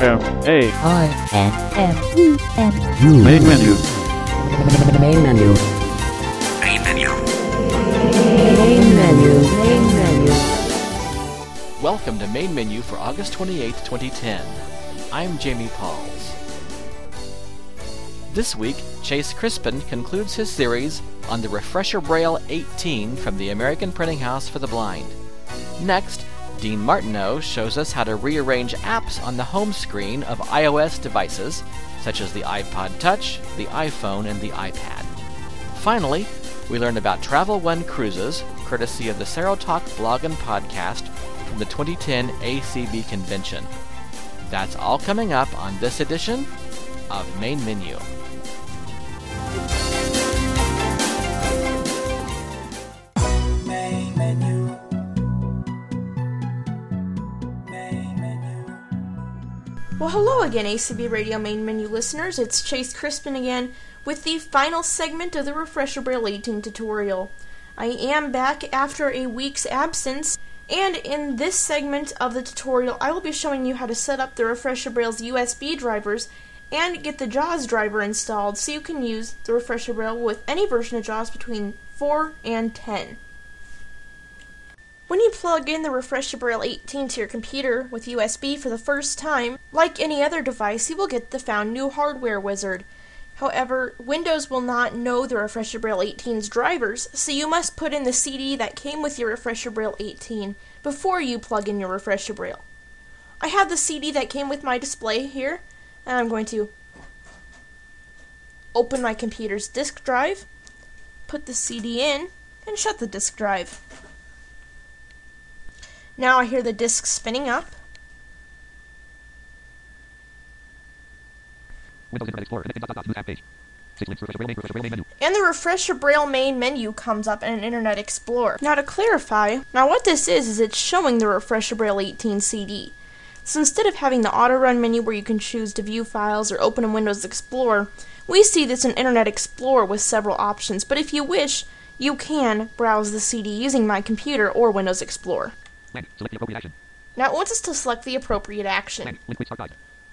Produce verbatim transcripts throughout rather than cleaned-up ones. M A I N M E N U. Main menu. Main menu. Main menu. Main menu. Main menu. Welcome to Main Menu for August twenty-eighth, twenty ten. I'm Jamie Pauls. This week, Chase Crispin concludes his series on the Refreshabraille eighteen from the American Printing House for the Blind. Next, Dean Martineau shows us how to rearrange apps on the home screen of iOS devices, such as the iPod Touch, the iPhone, and the iPad. Finally, we learn about Travel One Cruises, courtesy of the Serotalk blog and podcast from the twenty ten A C B convention. That's all coming up on this edition of Main Menu. Well, hello again, A C B Radio Main Menu listeners. It's Chase Crispin again with the final segment of the Refreshabraille eighteen tutorial. I am back after a week's absence, and in this segment of the tutorial, I will be showing you how to set up the Refreshabraille's U S B drivers and get the JAWS driver installed so you can use the Refreshabraille with any version of JAWS between four and ten. When you plug in the Refreshabraille eighteen to your computer with U S B for the first time, like any other device, you will get the Found New Hardware wizard. However, Windows will not know the Refreshabraille eighteen's drivers, so you must put in the C D that came with your Refreshabraille eighteen before you plug in your Refreshabraille. I have the C D that came with my display here, and I'm going to open my computer's disk drive, put the C D in, and shut the disk drive. Now I hear the disk spinning up. And the Refreshabraille main menu comes up in an Internet Explorer. Now to clarify, now what this is, is it's showing the Refreshabraille eighteen C D. So instead of having the auto run menu where you can choose to view files or open in Windows Explorer, we see this in Internet Explorer with several options, but if you wish, you can browse the C D using My Computer or Windows Explorer. Select the appropriate action. Now it wants us to select the appropriate action. We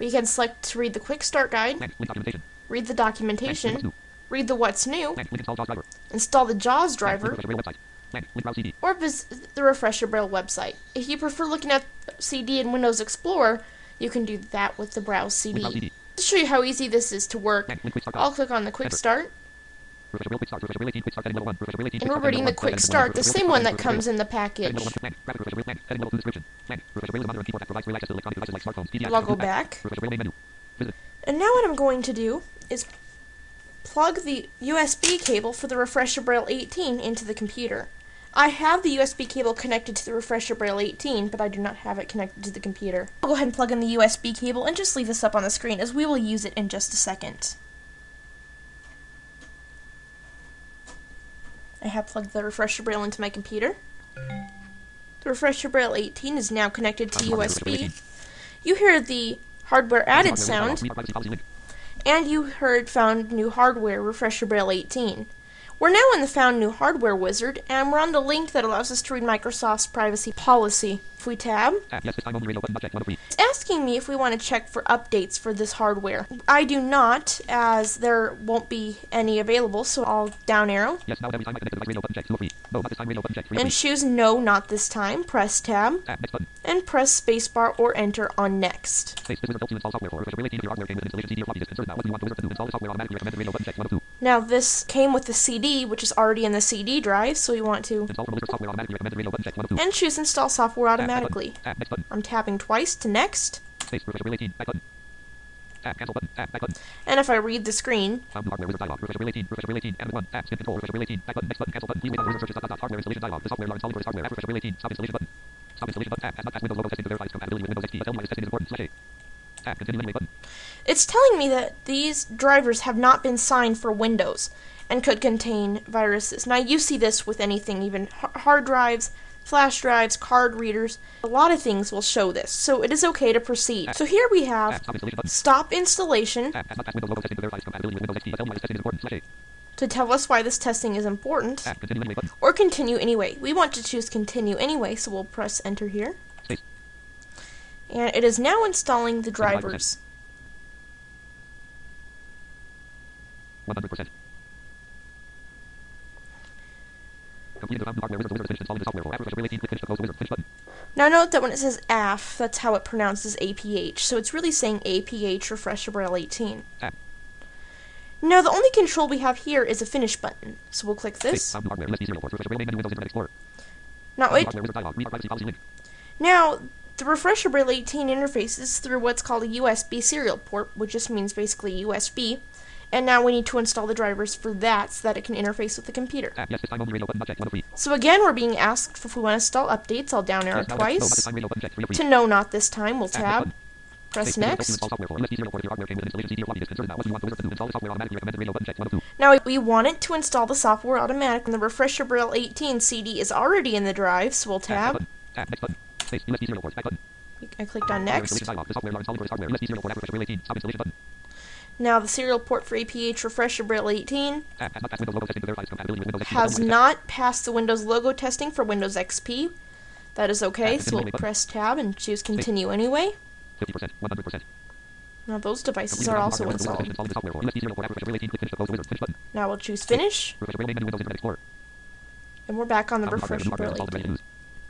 can select to read the Quick Start Guide, read the documentation, read the What's New, install the JAWS driver, or visit the Refreshabraille website. If you prefer looking at C D in Windows Explorer, you can do that with the Browse C D. To show you how easy this is to work, I'll click on the Quick Start. And we're reading the Quick Start, the same one that comes in the package. I'll go back. And now what I'm going to do is plug the U S B cable for the Refreshabraille eighteen into the computer. I have the U S B cable connected to the Refreshabraille eighteen, but I do not have it connected to the computer. I'll go ahead and plug in the U S B cable and just leave this up on the screen as we will use it in just a second. I have plugged the Refreshabraille into my computer. The Refreshabraille eighteen is now connected to U S B. You hear the hardware added sound, and you heard Found New Hardware Refreshabraille eighteen. We're now in the Found New Hardware wizard, and we're on the link that allows us to read Microsoft's privacy policy. If we tab, it's asking me if we want to check for updates for this hardware. I do not, as there won't be any available, so I'll down arrow and choose No, Not This Time, press tab, and press spacebar or enter on Next. Now this came with the C D, which is already in the C D drive, so we want to and choose Install Software Automatically. I'm tapping twice to Next. And if I read the screen, it's telling me that these drivers have not been signed for Windows and could contain viruses. Now you see this with anything, even hard drives, flash drives, card readers. A lot of things will show this, so it is okay to proceed. So here we have Stop Installation to tell us why this testing is important, or Continue Anyway. We want to choose Continue Anyway, so we'll press Enter here. And it is now installing the drivers. one hundred percent. Now note that when it says A F, that's how it pronounces A P H, so it's really saying A P H Refreshabraille eighteen. A P. Now the only control we have here is a finish button, so we'll click this. Not wait. Now the Refreshabraille eighteen interfaces through what's called a U S B serial port, which just means basically U S B. And now we need to install the drivers for that so that it can interface with the computer. Uh, yes, time, radio, button, check, so again, we're being asked if we want to install updates. I'll down arrow yes, twice. No, time, radio, button, check, to no, not this time. We'll tab. Uh, Press next. Now we want it to install the software automatically. The Refreshabraille eighteen C D is already in the drive, so we'll tab. Uh, tab, next button. Space, U S B serial port, back button. I clicked on next. Now the serial port for A P H Refreshabraille eighteen has not passed the Windows logo testing for Windows X P. That is okay, so we'll press tab and choose continue anyway. Now those devices are also installed. Now we'll choose finish. And we're back on the Refreshabraille eighteen.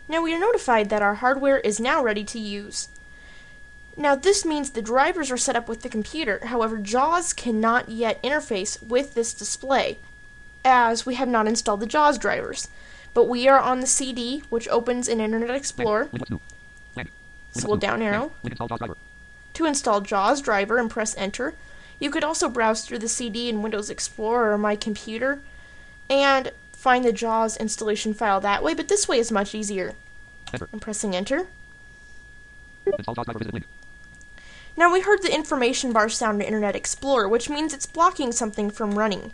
Now we are notified that our hardware is now ready to use. Now this means the drivers are set up with the computer, however JAWS cannot yet interface with this display, as we have not installed the JAWS drivers. But we are on the C D, which opens in Internet Explorer, so we'll down arrow, to install JAWS driver and press enter. You could also browse through the C D in Windows Explorer or My Computer, and find the JAWS installation file that way, but this way is much easier. I'm pressing enter. Now we heard the information bar sound in Internet Explorer, which means it's blocking something from running.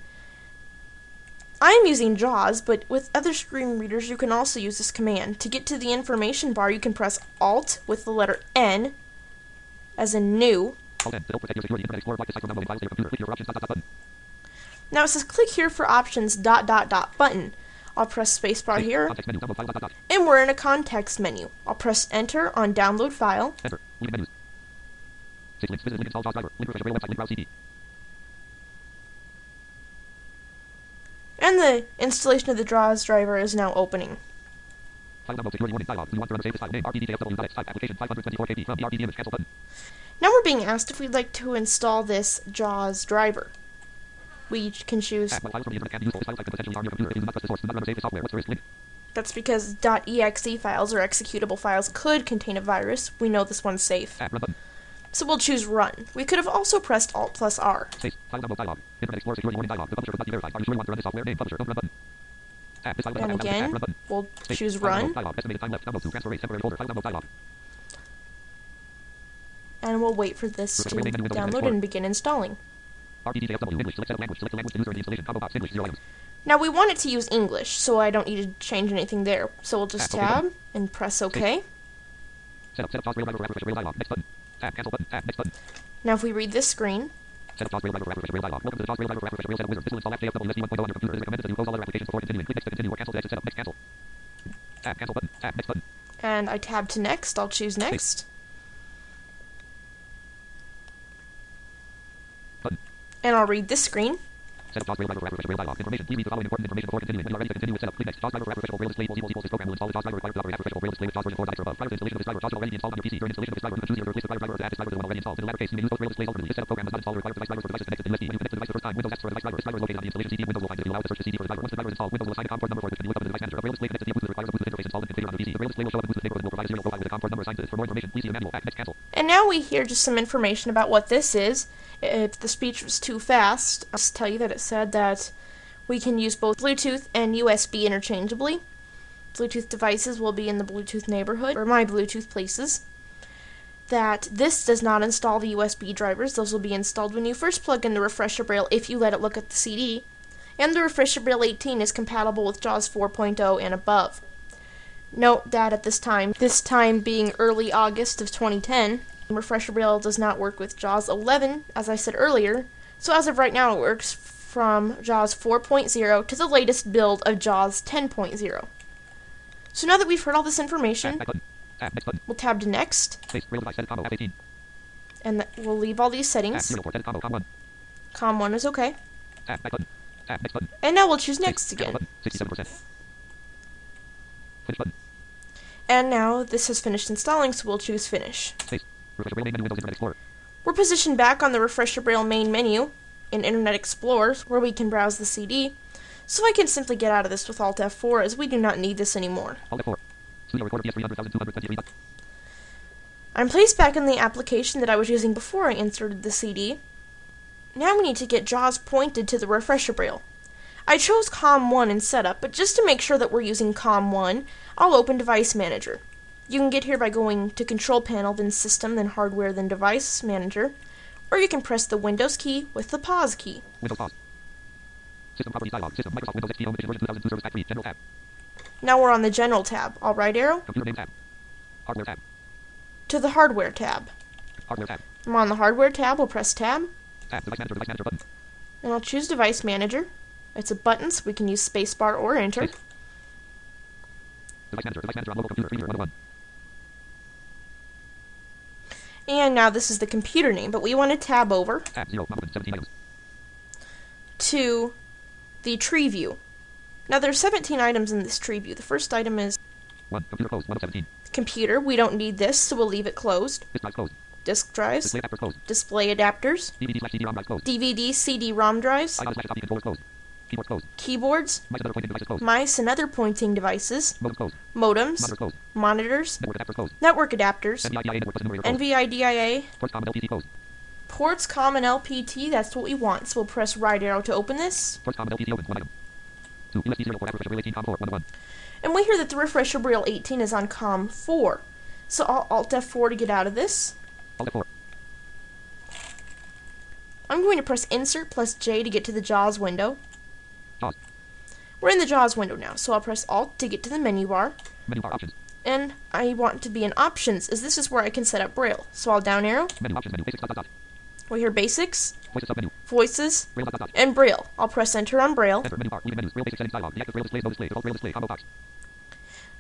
I'm using JAWS, but with other screen readers you can also use this command. To get to the information bar you can press ALT with the letter N, as in new. Now it says click here for options dot dot dot button. I'll press spacebar here, and we're in a context menu. I'll press enter on download file. And the installation of the JAWS driver is now opening. Now we're being asked if we'd like to install this JAWS driver. We can choose. That's because .exe files or executable files could contain a virus. We know this one's safe. So we'll choose Run. We could have also pressed Alt plus R. And again, we'll choose Run. And we'll wait for this to download and begin installing. Now we want it to use English, so I don't need to change anything there. So we'll just tab and press OK. Now if we read this screen, and I tab to next, I'll choose next. And I'll read this screen. And now we hear just some information about what this is. If the speech was too fast, I'll just tell you that it said that we can use both Bluetooth and U S B interchangeably. Bluetooth devices will be in the Bluetooth neighborhood, or my Bluetooth places. That this does not install the U S B drivers. Those will be installed when you first plug in the Refreshabraille if you let it look at the C D. And the Refreshabraille eighteen is compatible with JAWS four point oh and above. Note that at this time, this time being early August of twenty ten, Refreshabraille does not work with JAWS eleven, as I said earlier, so as of right now it works from JAWS four point oh to the latest build of JAWS ten point oh. So now that we've heard all this information, We'll tab to next. And we'll leave all these settings. com one is okay. And now we'll choose next again. And now this has finished installing, so we'll choose finish. We're positioned back on the Refreshabraille main menu in Internet Explorer, where we can browse the C D. So I can simply get out of this with Alt F four, as we do not need this anymore. I'm placed back in the application that I was using before I inserted the C D. Now we need to get JAWS pointed to the Refreshabraille. I chose com one in setup, but just to make sure that we're using com one, I'll open Device Manager. You can get here by going to Control Panel, then System, then Hardware, then Device Manager, or you can press the Windows key with the pause key. Windows pause. System properties dialog. System Microsoft Windows X P Home two thousand two Service Pack three. General tab. Now we're on the General tab. All right, arrow. Computer name tab. Hardware tab. To the Hardware tab. Hardware tab. I'm on the Hardware tab. We'll press tab. Tab. Device Manager. Device Manager button. And I'll choose Device Manager. It's a button, so we can use spacebar or enter. Space. Device Manager. Device Manager on mobile computer. Premier one oh one. And now this is the computer name, but we want to tab over. Tab zero. seventeen items. To the tree view. Now there are seventeen items in this tree view. The first item is one, computer closed, one of seventeen. Computer. We don't need this, so we'll leave it closed. Disk drives closed. Disk drives. Display adapters closed. Display adapters. D V D C D ROM drives closed. D V D C D ROM drives. iPod slash copy controller closed. Keyboards closed. Keyboards. Mice and other pointing devices closed. Mice and other pointing devices. Modems closed. Modems. Monitors closed. Monitors. Network adapters closed. Network adapters. NVIDIA network plus enumerator closed. NVIDIA. Ports common L P T closed. Ports common L P T, that's what we want. So we'll press right arrow to open this. Ports common L P T open, one item. Two, U S B serial port, Refreshabraille eighteen, com four, one oh one. And we hear that the Refreshabraille eighteen is on com four. So I'll Alt F four to get out of this. Alt F four. I'm going to press Insert plus J to get to the JAWS window. JAWS. We're in the JAWS window now, so I'll press Alt to get to the menu bar. Menu bar options. And I want to be in Options, as this is where I can set up Braille. So I'll down arrow. Menu options menu, basics, dot, dot, dot. We hear Basics, Voices, submenu. Voices Braille, dot, dot, dot. And Braille. I'll press Enter on Braille. Enter, menu bar, leave menus, Braille basic settings dialog, the active Braille display is no display, default Braille display, combo box.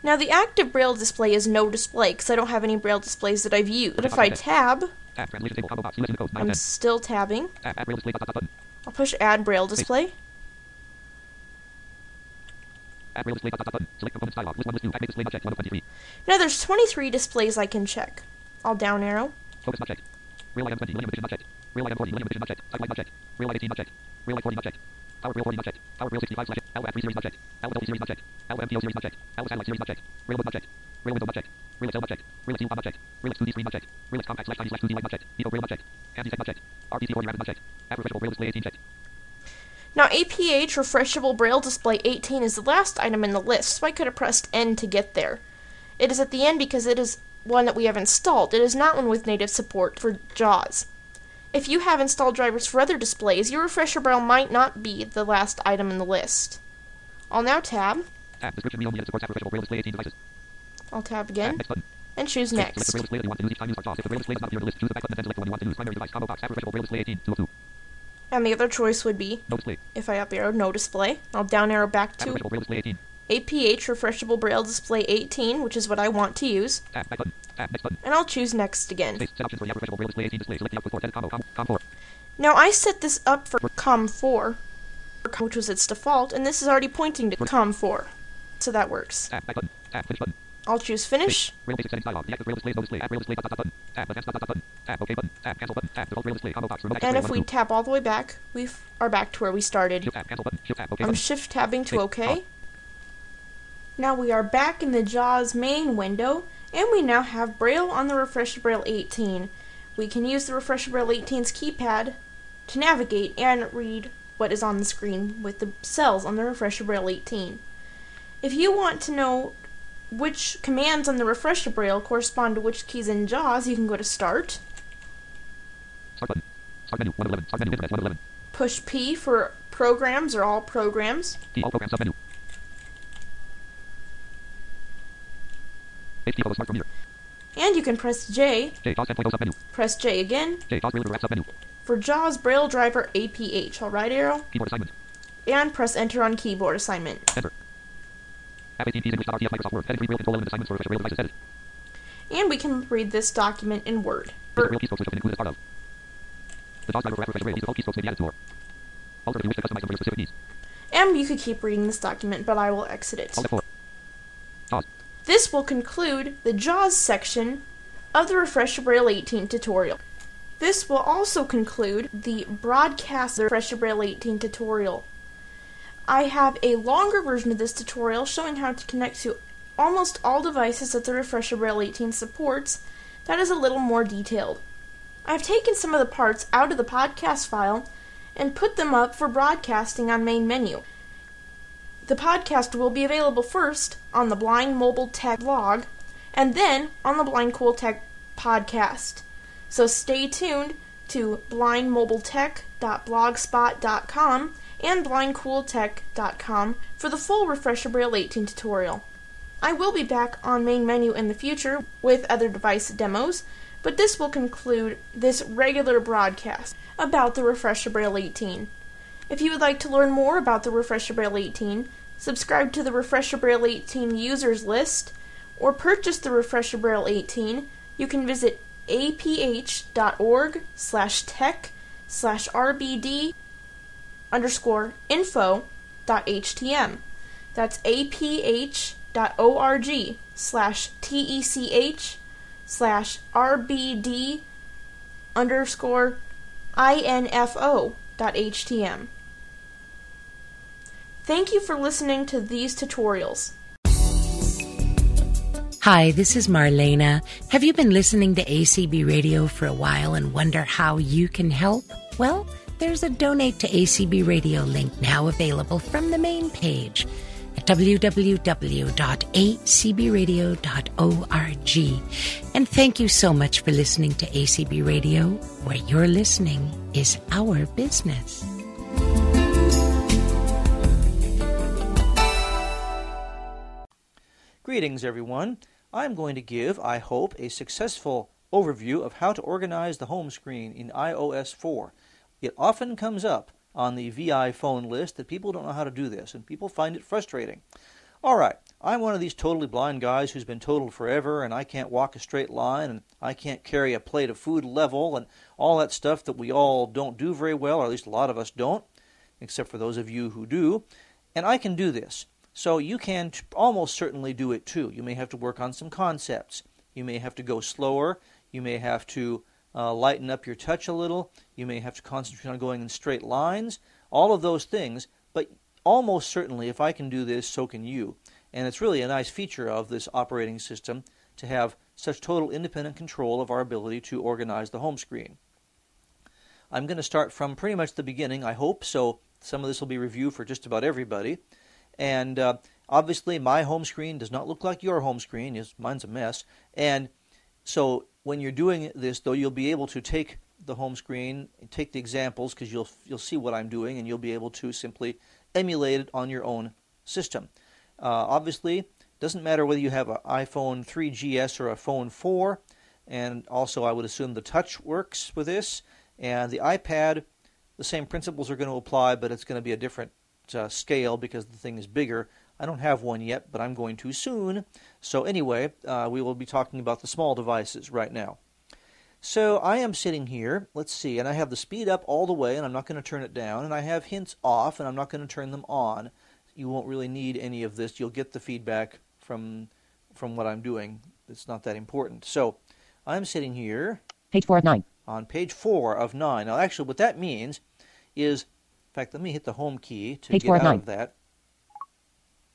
Now the active Braille display is no display, because I don't have any Braille displays that I've used. But if I tab, tab translation table, combo box, selection code, nine, I'm ten. Still tabbing. Tab, add Braille display, dot, dot, dot. I'll push Add Braille display. Add Braille display, dot, dot, dot. Select components dialog, list one, list two, active display, not checked, one of twenty-three. Now there's twenty-three displays I can check. I'll down arrow. Focus not checked. Real item twenty, linear vision not checked. Real item forty, linear vision not checked. Type light not checked. Real item eighteen not checked. Real item forty not checked. Power Braille forty not checked. Power Braille sixty-five slash L W A T three series not checked. L W A T series not checked. L W M T O series not checked. L W Satellite series not checked. Real mode not checked. Real window not checked. Real Excel not checked. Real Excel not checked. Real X two D screen not checked. Real X compact slash tiny slash two D light not checked. Eco Braille not checked. Anti-Sec not checked. R P C forty rapid not checked. Refreshable Braille display eighteen checked. Now A P H Refreshable Braille Display eighteen is the last item in the list, so I could have pressed N to get there. It is at the end because it is one that we have installed. It is not one with native support for JAWS. If you have installed drivers for other displays, your Refreshabraille might not be the last item in the list. I'll now tab. Tab description read only and supports Refreshabraille Braille Display eighteen devices. I'll tab again. Tab, next and choose next. Select the Braille display that you want to use each time you start JAWS. If the Braille display does not appear in the list, choose the back button and select the one you want to use. Primary device combo box. Tab Refreshabraille Braille Display eighteen. two oh two. And the other choice would be no display. If I up arrow, no display. I'll down arrow back to A P H Refreshable Braille Display eighteen, which is what I want to use. Tab, back button. Tab, next button. And I'll choose next again. Space, set options for the Refreshable Braille Display eighteen display. Select the output port, combo, com, com four. Now I set this up for com four, which was its default, and this is already pointing to com four, so that works. Tab, back button. Tab, finish button. I'll choose finish. Braille basic settings dialog. The active Braille display is no display. Add Braille display dot dot button. Add advanced dot dot button. Add OK button. Add cancel button. Add default Braille display combo box. And if we tap all the way back, we are back to where we started. Shift tab cancel button. Shift tab OK. I'm shift tabbing to OK. Now we are back in the JAWS main window, and we now have Braille on the Refreshabraille eighteen. We can use the Refreshabraille eighteen's keypad to navigate and read what is on the screen with the cells on the Refreshabraille eighteen. If you want to know which commands on the Refreshabraille correspond to which keys in JAWS, you can go to Start. Start button. Start menu. one eleven. Start menu. Internet. one eleven. Push P for programs or all programs. P, all programs. Submenu. H P Photo Smart Computer. And you can press J. J JAWS ten point oh submenu. Press J again. J JAWS Braille Direct submenu. For JAWS Braille Driver A P H. All right, arrow. Keyboard assignment. And press Enter on keyboard assignment. Enter. Microsoft Word. Heading three Braille control element assignments for Refreshabraille devices. Edit. and we can read this document in Word. Word. And you could keep reading this document, but I will exit it. This will conclude the JAWS section of the Refreshabraille eighteen tutorial. This will also conclude the broadcast Refreshabraille eighteen tutorial. I have a longer version of this tutorial showing how to connect to almost all devices that the Refreshabraille eighteen supports that is a little more detailed. I've taken some of the parts out of the podcast file and put them up for broadcasting on main menu. The podcast will be available first on the Blind Mobile Tech blog and then on the Blind Cool Tech podcast. So stay tuned to blind mobile tech dot blogspot dot com and blind cool tech dot com for the full Refreshabraille eighteen tutorial. I will be back on main menu in the future with other device demos, but this will conclude this regular broadcast about the Refreshabraille eighteen. If you would like to learn more about the Refreshabraille eighteen, subscribe to the Refreshabraille eighteen users list, or purchase the Refreshabraille eighteen, you can visit a p h dot org slash tech slash r b d underscore info dot h t m. That's aph.org slash tech slash rbd underscore info dot htm. Thank you for listening to these tutorials. Hi, this is Marlena. Have you been listening to A C B Radio for a while and wonder how you can help? Well, there's a Donate to A C B Radio link now available from the main page at w w w dot a c b radio dot org. And thank you so much for listening to A C B Radio, where your listening is our business. Greetings, everyone. I'm going to give, I hope, a successful overview of how to organize the home screen in i O S four. It often comes up on the V I phone list that people don't know how to do this, and people find it frustrating. All right, I'm one of these totally blind guys who's been totaled forever, and I can't walk a straight line, and I can't carry a plate of food level, and all that stuff that we all don't do very well, or at least a lot of us don't, except for those of you who do, and I can do this. So you can t- almost certainly do it too. You may have to work on some concepts. You may have to go slower. You may have to uh, lighten up your touch a little. You may have to concentrate on going in straight lines. All of those things. But almost certainly, if I can do this, so can you. And it's really a nice feature of this operating system to have such total independent control of our ability to organize the home screen. I'm going to start from pretty much the beginning, I hope. So some of this will be review for just about everybody. And uh, obviously, my home screen does not look like your home screen. It's, mine's a mess. And so when you're doing this, though, you'll be able to take the home screen, take the examples, because you'll you'll see what I'm doing, and you'll be able to simply emulate it on your own system. Uh, obviously, it doesn't matter whether you have an iPhone three G S or a phone four. And also, I would assume the touch works with this. And the iPad, the same principles are going to apply, but it's going to be a different Uh, scale because the thing is bigger. I don't have one yet, but I'm going to soon. So anyway, uh, we will be talking about the small devices right now. So I am sitting here, let's see, and I have the speed up all the way, and I'm not going to turn it down, and I have hints off, and I'm not going to turn them on. You won't really need any of this. You'll get the feedback from from what I'm doing. It's not that important. So I'm sitting here. Page four of nine. On page four of nine. Now actually what that means is, in fact, let me hit the home key to page get out nine. Of that.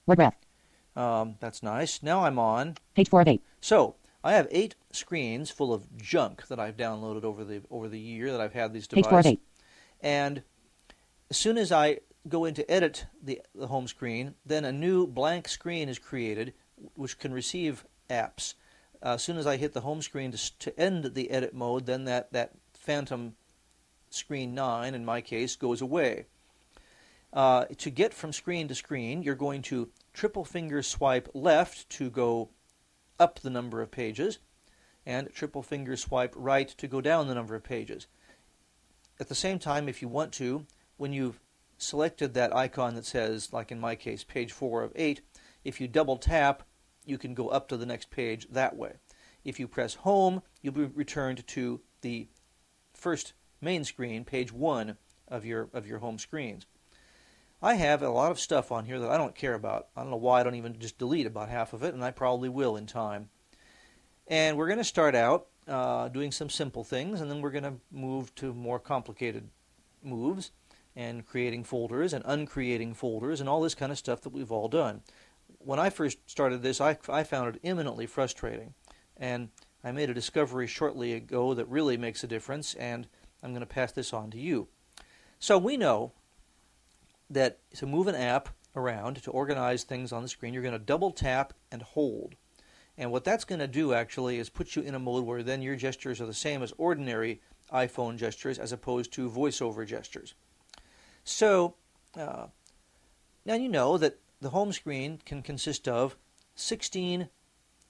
WordRef. Um, that's nice. Now I'm on page four of eight. So I have eight screens full of junk that I've downloaded over the over the year that I've had these devices. Page four of eight. And as soon as I go in to edit the the home screen, then a new blank screen is created, which can receive apps. Uh, as soon as I hit the home screen to to end the edit mode, then that that phantom screen nine, in my case, goes away. Uh, to get from screen to screen, you're going to triple finger swipe left to go up the number of pages, and triple finger swipe right to go down the number of pages. At the same time, if you want to, when you've selected that icon that says, like in my case, page four of eight, if you double tap, you can go up to the next page that way. If you press Home, you'll be returned to the first main screen, page one of your of your home screens. I have a lot of stuff on here that I don't care about. I don't know why I don't even just delete about half of it, and I probably will in time. And we're going to start out uh, doing some simple things, and then we're going to move to more complicated moves and creating folders and uncreating folders and all this kind of stuff that we've all done. When I first started this, I, I found it eminently frustrating. And I made a discovery shortly ago that really makes a difference, and I'm going to pass this on to you. So we know that to move an app around, to organize things on the screen, you're going to double tap and hold. And what that's going to do actually is put you in a mode where then your gestures are the same as ordinary iPhone gestures as opposed to VoiceOver gestures. So uh, now you know that the home screen can consist of sixteen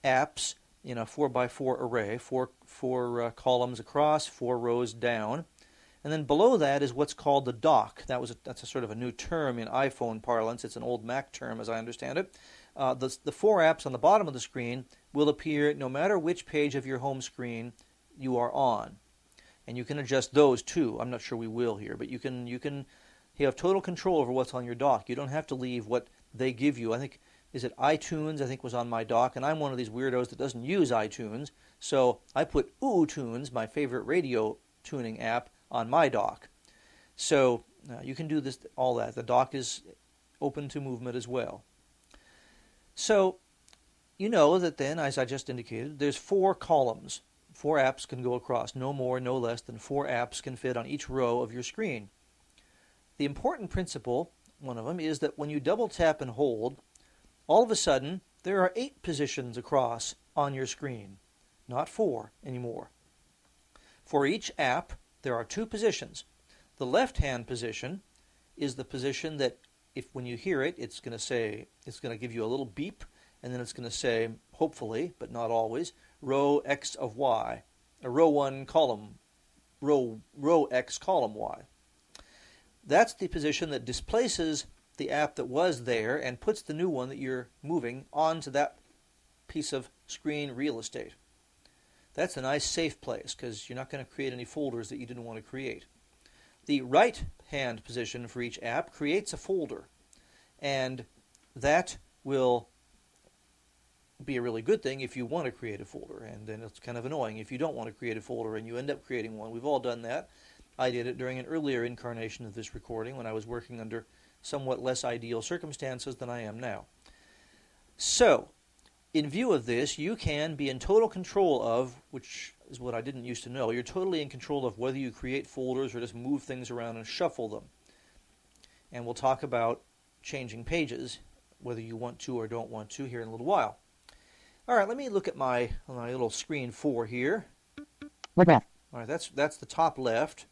apps in a four by four array, four, four uh, columns across, four rows down. And then below that is what's called the dock. That was a, that's a sort of a new term in iPhone parlance. It's an old Mac term, as I understand it. Uh, the, the four apps on the bottom of the screen will appear no matter which page of your home screen you are on. And you can adjust those too. I'm not sure we will here, but you can you can you have total control over what's on your dock. You don't have to leave what they give you. I think, is it iTunes, I think, was on my dock, and I'm one of these weirdos that doesn't use iTunes, so I put OoTunes, my favorite radio tuning app, on my dock. So uh, you can do this, all that. The dock is open to movement as well. So you know that then, as I just indicated, there's four columns. Four apps can go across. No more, no less than four apps can fit on each row of your screen. The important principle, one of them, is that when you double tap and hold, all of a sudden, there are eight positions across on your screen, not four anymore. For each app, there are two positions. The left-hand position is the position that, if when you hear it, it's going to say, it's going to give you a little beep, and then it's going to say, hopefully, but not always, row X of Y, a row one column, row row X column Y. That's the position that displaces the app that was there and puts the new one that you're moving onto that piece of screen real estate. That's a nice safe place because you're not going to create any folders that you didn't want to create. The right hand position for each app creates a folder, and that will be a really good thing if you want to create a folder, and then it's kind of annoying if you don't want to create a folder and you end up creating one. We've all done that. I did it during an earlier incarnation of this recording when I was working under somewhat less ideal circumstances than I am now. So, in view of this, you can be in total control of, which is what I didn't used to know, you're totally in control of whether you create folders or just move things around and shuffle them. And we'll talk about changing pages, whether you want to or don't want to, here in a little while. All right, let me look at my, my little screen four here. WordRef. All right, that's that's the top left.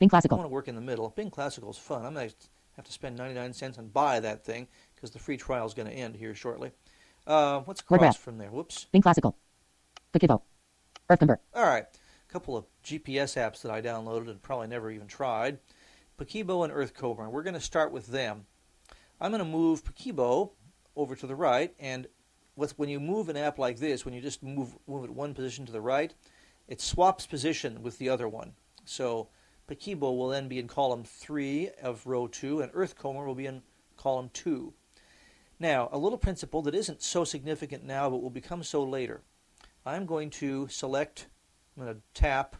Bing Classical. I want to work in the middle. Bing Classical is fun. I'm going to have to spend ninety-nine cents and buy that thing because the free trial is going to end here shortly. Uh, what's across WordRef. From there? Whoops. Bing Classical. Paquito. Earthcomber. All right. A couple of G P S apps that I downloaded and probably never even tried. Paquito and Earthcomber. We're going to start with them. I'm going to move Paquito over to the right. And with, when you move an app like this, when you just move, move it one position to the right, it swaps position with the other one. So Paquito will then be in column three of row two, and Earthcomber will be in column two. Now, a little principle that isn't so significant now, but will become so later. I'm going to select, I'm going to tap.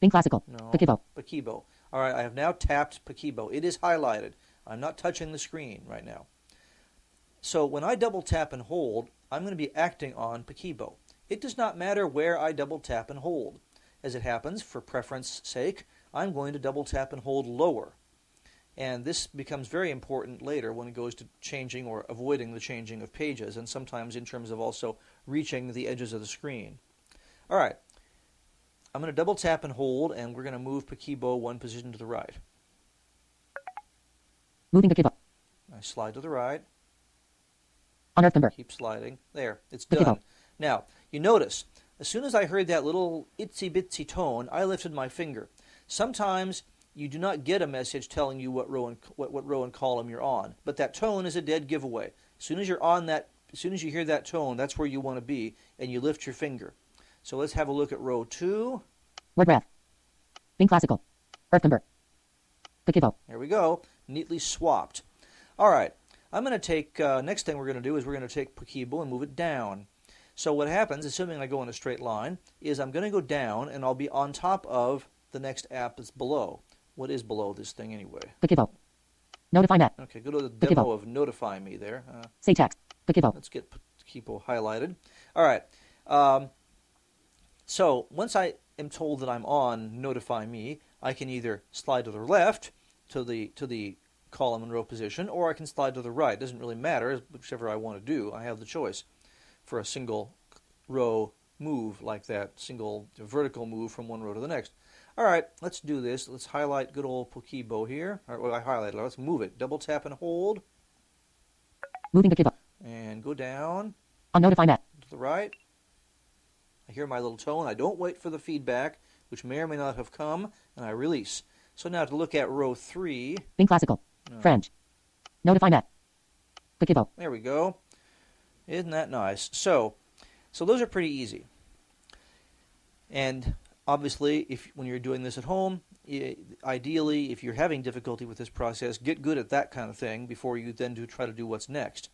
Bing Classical. No. Paquito. Paquito. All right, I have now tapped Paquito. It is highlighted. I'm not touching the screen right now. So when I double tap and hold, I'm going to be acting on Paquito. It does not matter where I double tap and hold. As it happens, for preference sake, I'm going to double tap and hold lower. And this becomes very important later when it goes to changing or avoiding the changing of pages, and sometimes in terms of also reaching the edges of the screen. All right. I'm going to double tap and hold, and we're going to move Paquito one position to the right. Moving Paquito. I slide to the right. On Earthcomber. Keep sliding. There. It's Paquito. Done. Now, you notice, as soon as I heard that little itsy-bitsy tone, I lifted my finger. Sometimes you do not get a message telling you what row and what, what row and column you're on, but that tone is a dead giveaway. As soon as you're on that, as soon as you hear that tone, that's where you want to be, and you lift your finger. So let's have a look at row two. WordRef. Bing Classical. Earthcomber. Paquito. There we go. Neatly swapped. All right. I'm going to take, uh, next thing we're going to do is we're going to take Paquito and move it down. So what happens, assuming I go in a straight line, is I'm going to go down and I'll be on top of the next app that's below. What is below this thing anyway? Paquito. Notify Me. Okay, go to the demo Paquito. Of Notify Me there. Uh, Say text. Paquito. Let's get Paquito highlighted. All right. Um, so once I am told that I'm on Notify Me, I can either slide to the left to the to the column and row position, or I can slide to the right. It doesn't really matter, whichever I want to do. I have the choice for a single row move like that, single vertical move from one row to the next. All right, let's do this. Let's highlight good old Paquito here. All right, well, I highlighted it. Let's move it. Double tap and hold. Moving Paquito. And go down. On Notify Me. To the right. I hear my little tone. I don't wait for the feedback, which may or may not have come, and I release. So now to look at row three. Bing Classical. No. French. Notify Me. Paquito. There we go. Isn't that nice? So, so those are pretty easy. And obviously, if when you're doing this at home, it, ideally, if you're having difficulty with this process, get good at that kind of thing before you then do try to do what's next.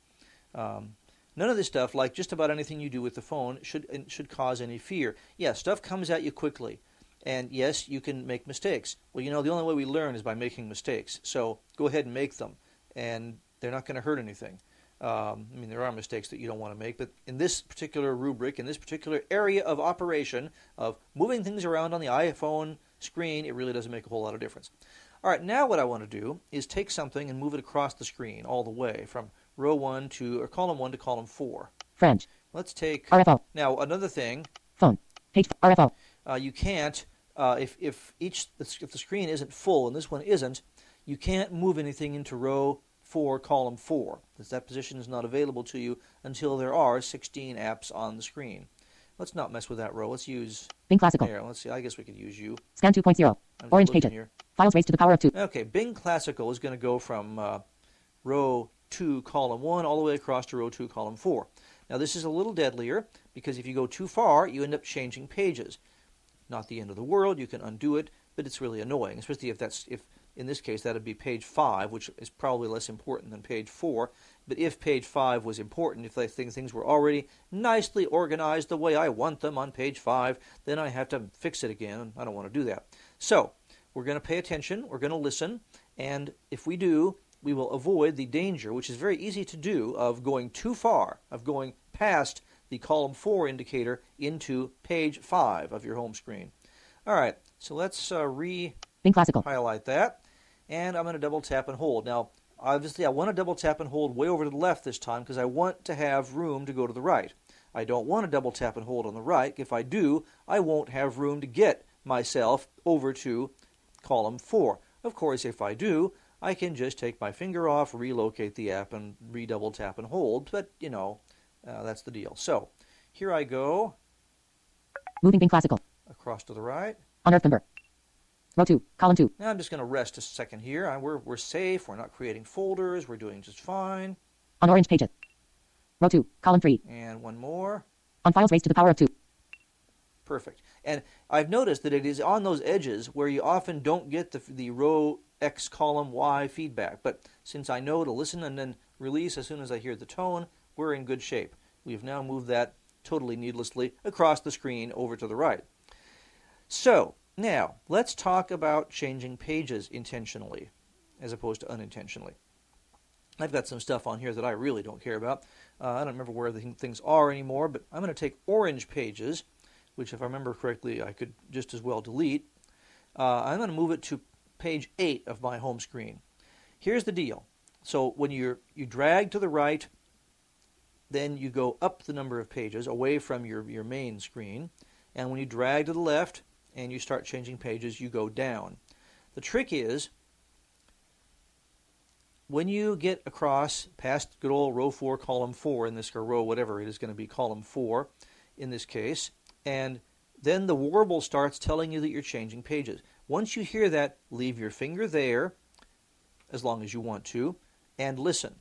Um, none of this stuff, like just about anything you do with the phone, should should cause any fear. Yeah, stuff comes at you quickly. And yes, you can make mistakes. Well, you know, the only way we learn is by making mistakes. So go ahead and make them, and they're not going to hurt anything. Um, I mean, there are mistakes that you don't want to make, but in this particular rubric, in this particular area of operation of moving things around on the iPhone screen, it really doesn't make a whole lot of difference. All right, now what I want to do is take something and move it across the screen all the way from row one to, or column one to column four. French. Let's take, R F O. Now another thing. Phone. Page. R F O. Uh, you can't. Uh, if if each if the screen isn't full and this one isn't, you can't move anything into row four, column four, because that position is not available to you until there are sixteen apps on the screen. Let's not mess with that row. Let's use Bing Classical. There, let's see. I guess we could use you. Scan two point oh. Orange Pages. Here. Files raised to the power of two. Okay, Bing Classical is going to go from uh, row two, column one, all the way across to row two, column four. Now this is a little deadlier because if you go too far, you end up changing pages. Not the end of the world, you can undo it, but it's really annoying, especially if that's, if in this case that would be page five, which is probably less important than page four, but if page five was important, if I think things were already nicely organized the way I want them on page five, then I have to fix it again, and I don't want to do that. So, we're going to pay attention, we're going to listen, and if we do, we will avoid the danger, which is very easy to do, of going too far, of going past the column four indicator into page five of your home screen. All right, so let's uh, re-highlight that, and I'm going to double tap and hold. Now, obviously, I want to double tap and hold way over to the left this time because I want to have room to go to the right. I don't want to double tap and hold on the right. If I do, I won't have room to get myself over to column four. Of course, if I do, I can just take my finger off, relocate the app, and redouble tap and hold, but, you know, Uh, that's the deal. So, here I go. Moving Bing Classical. Across to the right. On Earthcomber. Row two, column two. Now I'm just going to rest a second here. I, we're, we're safe. We're not creating folders. We're doing just fine. On Orange Pages. Row two, column three. And one more. On Files raised to the power of two. Perfect. And I've noticed that it is on those edges where you often don't get the, the row X, column Y feedback. But since I know to listen and then release as soon as I hear the tone, we're in good shape. We've now moved that totally needlessly across the screen over to the right. So, now, let's talk about changing pages intentionally as opposed to unintentionally. I've got some stuff on here that I really don't care about. Uh, I don't remember where the things are anymore, but I'm going to take Orange Pages, which if I remember correctly, I could just as well delete. Uh, I'm going to move it to page eight of my home screen. Here's the deal. So, when you're, you drag to the right, then you go up the number of pages away from your, your main screen. And when you drag to the left and you start changing pages, you go down. The trick is, when you get across past good old row four, column four in this, or row whatever it is going to be, column four in this case, and then the warble starts telling you that you're changing pages. Once you hear that, leave your finger there, as long as you want to, and listen.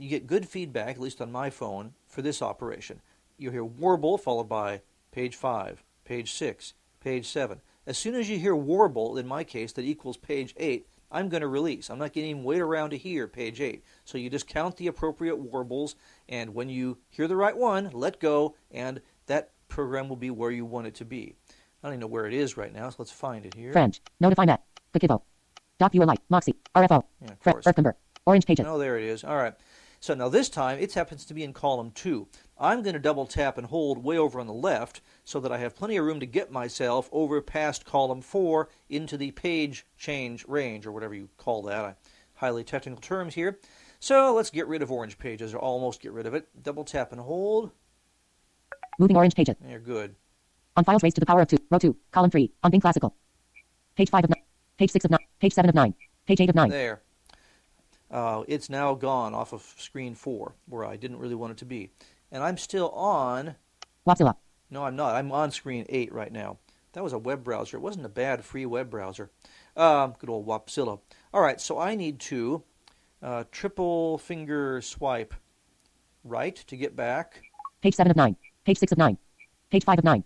You get good feedback, at least on my phone, for this operation. You hear warble followed by page five, page six, page seven. As soon as you hear warble, in my case, that equals page eight, I'm going to release. I'm not going to even wait around to hear page eight. So you just count the appropriate warbles, and when you hear the right one, let go, and that program will be where you want it to be. I don't even know where it is right now, so let's find it here. French, Notify Me, Paquito, Doc Viewer Light, Moxie, R F O, yeah, Earthcomber, Orange Pages. Oh, there it is. All right. So now this time, it happens to be in column two. I'm going to double tap and hold way over on the left so that I have plenty of room to get myself over past column four into the page change range, or whatever you call that. I, highly technical terms here. So let's get rid of Orange Pages, or almost get rid of it. Double tap and hold. Moving Orange Pages. They're good. On Files Raised to the Power of two, Row two, Column three, on Bing Classical. Page five of nine, Page six of nine, Page seven of nine, Page eight of nine. There. Uh, it's now gone off of screen four, where I didn't really want it to be. And I'm still on... Wapsilla. No, I'm not. I'm on screen eight right now. That was a web browser. It wasn't a bad free web browser. Um, good old Wapsilla. All right, so I need to uh, triple finger swipe right to get back. Page seven of nine. Page six of nine. Page five of nine.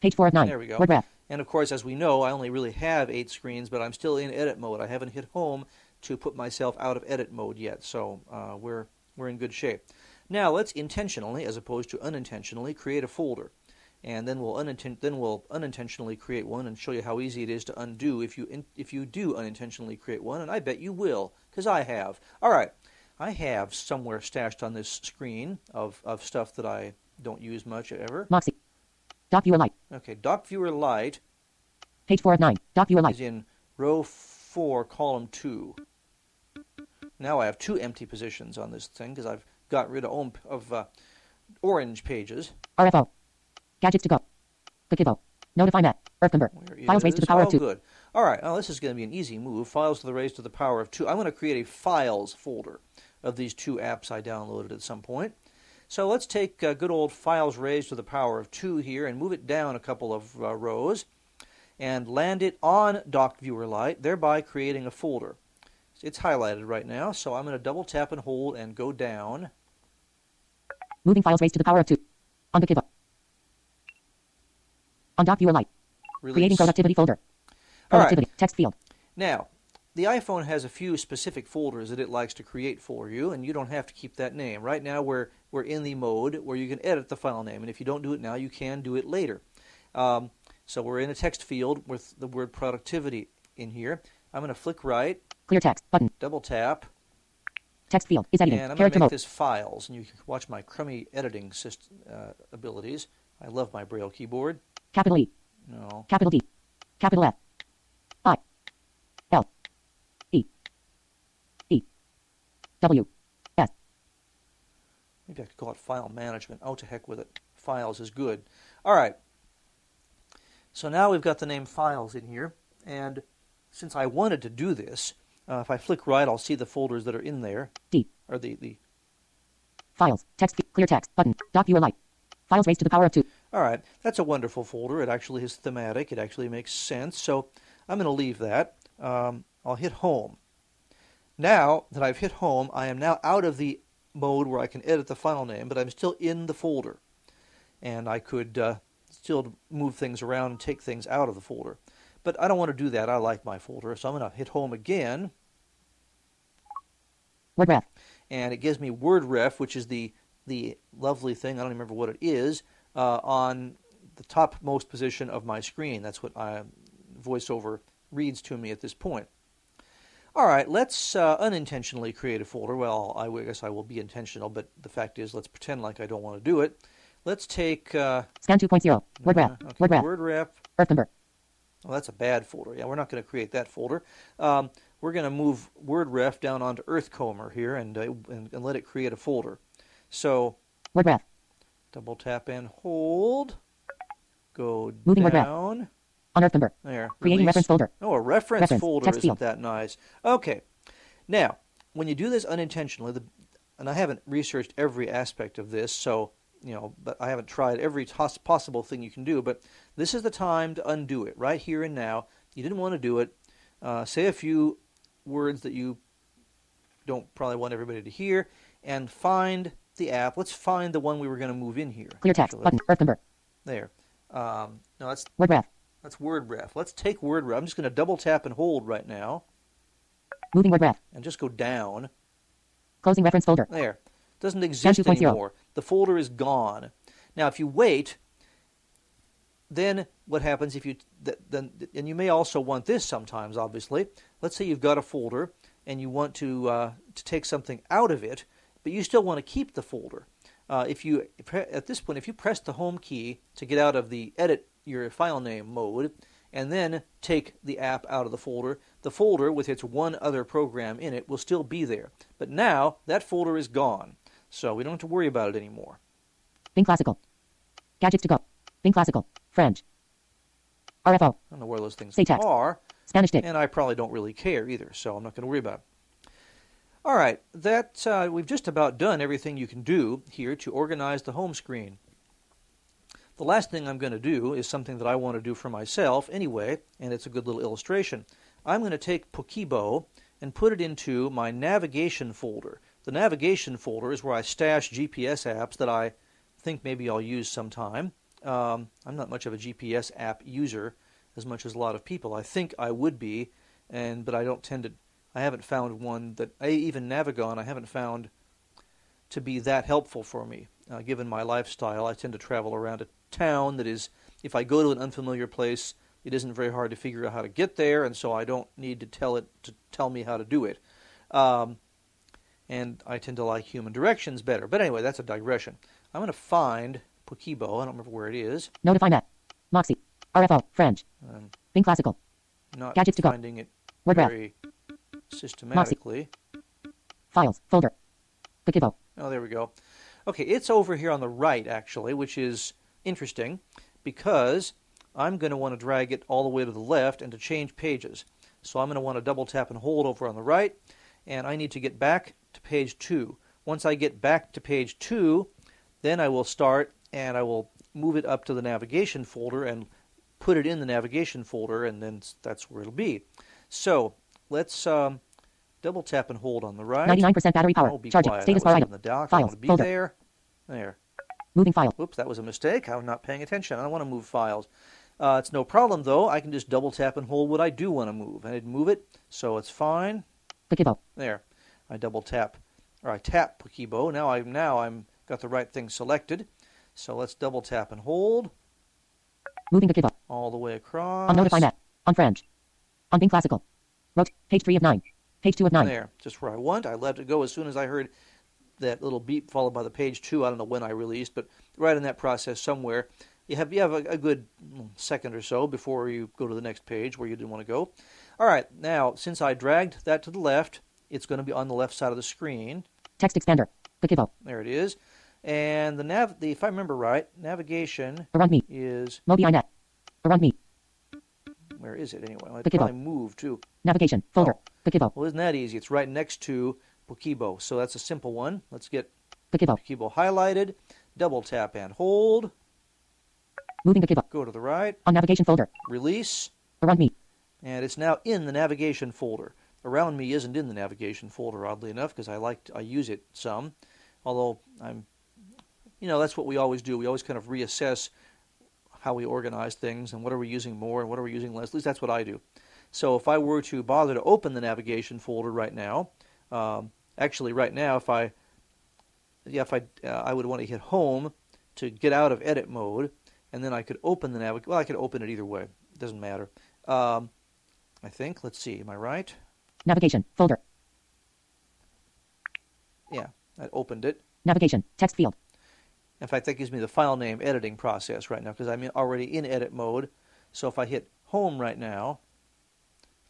Page four of nine. There we go. WordRef. And, of course, as we know, I only really have eight screens, but I'm still in edit mode. I haven't hit home to put myself out of edit mode yet, so uh, we're we're in good shape. Now let's intentionally, as opposed to unintentionally, create a folder, and then we'll uninten- then we'll unintentionally create one and show you how easy it is to undo if you in- if you do unintentionally create one, and I bet you will, because I have. All right, I have somewhere stashed on this screen of of stuff that I don't use much ever. Moxie, Doc Viewer Light. Okay, Doc Viewer Light. Page four of nine. Doc Viewer Light is in row four, column two. Now I have two empty positions on this thing because I've got rid of, of uh, Orange Pages. R F O. Gadgets to Go. Paquito. Notify Me. Earthcomber. Files Raised to the Power of two. Good. All right. Now this is going to be an easy move. Files to the Raised to the Power of two. I'm going to create a Files folder of these two apps I downloaded at some point. So let's take uh, good old Files Raised to the Power of two here and move it down a couple of uh, rows and land it on Doc Viewer Lite, thereby creating a folder. It's highlighted right now, so I'm going to double tap and hold and go down. Moving Files Raised to the Power of two. On Paquito. On Doc Viewer Lite. Release. Creating Productivity Folder. Productivity. All right. Text field. Now, the iPhone has a few specific folders that it likes to create for you, and you don't have to keep that name. Right now, we're, we're in the mode where you can edit the file name, and if you don't do it now, you can do it later. Um, so we're in a text field with the word productivity in here. I'm going to flick right. Clear text button. Double tap. Text field is editing. And I'm going to make this Files, and you can watch my crummy editing system, uh, abilities. I love my Braille keyboard. Capital E. No. Capital D. Capital F. I. L. E. E. W. S. Maybe I could call it file management. Oh, to heck with it. Files is good. All right. So now we've got the name Files in here, and since I wanted to do this, Uh, if I flick right, I'll see the folders that are in there. D. Or the, the... Files. Text. Clear text. Button. Doc Viewer Lite. Files Raised to the Power of two. All right. That's a wonderful folder. It actually is thematic. It actually makes sense. So I'm going to leave that. Um, I'll hit home. Now that I've hit home, I am now out of the mode where I can edit the file name, but I'm still in the folder. And I could uh, still move things around and take things out of the folder. But I don't want to do that. I like my folder. So I'm going to hit home again. WordRef. And it gives me WordRef, which is the the lovely thing, I don't remember what it is, uh, on the topmost position of my screen. That's what I, VoiceOver reads to me at this point. All right, let's uh, unintentionally create a folder. Well, I guess I will be intentional, but the fact is, let's pretend like I don't want to do it. Let's take... Uh, Scan two point oh, WordRef, okay, WordRef, WordRef. Earthcomber. Well, that's a bad folder. Yeah, we're not going to create that folder. Um, we're going to move WordRef down onto Earthcomber here and, uh, and and let it create a folder. So WordRef. Double tap and hold. Go Moving down. WordRef. On Earthcomber. There. Creating reference folder. Oh, a reference, reference folder. Text isn't field. That nice? Okay. Now, when you do this unintentionally, the, and I haven't researched every aspect of this, so you know, but I haven't tried every toss possible thing you can do, but this is the time to undo it right here and now. You didn't want to do it. Uh, say a few words that you don't probably want everybody to hear, and find the app. Let's find the one we were going to move in here. Clear text button. Earthcomber. There. Um, no, that's WordRef. That's WordRef. Let's take WordRef. I'm just going to double tap and hold right now. Moving WordRef. And just go down. Closing reference folder. There. Doesn't exist anymore. The folder is gone. Now, if you wait, then what happens if you th- then and you may also want this sometimes, obviously. Let's say you've got a folder and you want to uh, to take something out of it, but you still want to keep the folder. Uh, if you at this point, if you press the home key to get out of the edit your file name mode, and then take the app out of the folder, the folder with its one other program in it will still be there. But now that folder is gone, so we don't have to worry about it anymore. Bing Classical, Gadgets to Go, Bing Classical, French, R F O. I don't know where those things are. Spanish text. And I probably don't really care either, so I'm not going to worry about it. All right, that uh, we've just about done everything you can do here to organize the home screen. The last thing I'm going to do is something that I want to do for myself anyway, and it's a good little illustration. I'm going to take Paquito and put it into my navigation folder. The navigation folder is where I stash G P S apps that I think maybe I'll use sometime. Um, I'm not much of a G P S app user as much as a lot of people. I think I would be, and but I don't tend to. I haven't found one that I even Navigon. I haven't found to be that helpful for me, uh, given my lifestyle. I tend to travel around a town that is, if I go to an unfamiliar place, it isn't very hard to figure out how to get there, and so I don't need to tell it to tell me how to do it. Um, and I tend to like human directions better. But anyway, that's a digression. I'm going to find Paquito. I don't remember where it is. Notify Me, Moxie, R F O, French, um, Bing Classical, not Gadgets to Go. Finding it very systematically. Moxie. Files folder. Paquito. Oh, there we go. Okay, it's over here on the right actually, which is interesting because I'm going to want to drag it all the way to the left and to change pages. So I'm going to want to double tap and hold over on the right, and I need to get back to page two. Once I get back to page two, then I will start and I will move it up to the navigation folder and put it in the navigation folder, and then that's where it'll be. So let's um, double tap and hold on the right. ninety-nine percent battery power. Oh, charging. Status bar item. Files. Be folder. There. There. Moving file. Oops, that was a mistake. I'm not paying attention. I don't want to move files. Uh, it's no problem, though. I can just double tap and hold what I do want to move. I didn't move it, so it's fine. Paquito. There. I double tap, or I tap Paquito. Now I'm now I'm got the right thing selected. So let's double tap and hold. Moving Paquito. All the way across. On Notify Me. On French. On Bing Classical. Wrote page three of nine. Page two of nine. There. Just where I want. I let it go as soon as I heard that little beep followed by the page two. I don't know when I released, but right in that process somewhere. You have you have a, a good second or so before you go to the next page where you didn't want to go. All right, now, since I dragged that to the left, it's going to be on the left side of the screen. Text expander. Paquito. There it is. And the nav, the, if I remember right, navigation Around Me is... Mobi.net. Around Me. Where is it anyway? Well, it probably moved too. Navigation. Folder. Oh. Paquito. Well, isn't that easy? It's right next to Paquito. So that's a simple one. Let's get Paquito, Paquito highlighted. Double tap and hold. Moving Paquito. Go to the right. On navigation folder. Release. Around Me. And it's now in the navigation folder. Around Me isn't in the navigation folder, oddly enough, because I like to, I use it some. Although I'm, you know, that's what we always do. We always kind of reassess how we organize things and what are we using more and what are we using less. At least that's what I do. So if I were to bother to open the navigation folder right now, um, actually right now, if I, yeah, if I, uh, I would want to hit home to get out of edit mode. And then I could open the navigation. Well, I could open it either way. It doesn't matter. Um, I think. Let's see. Am I right? Navigation folder. Yeah, I opened it. Navigation text field. In fact, that gives me the file name editing process right now because I'm already in edit mode. So if I hit home right now,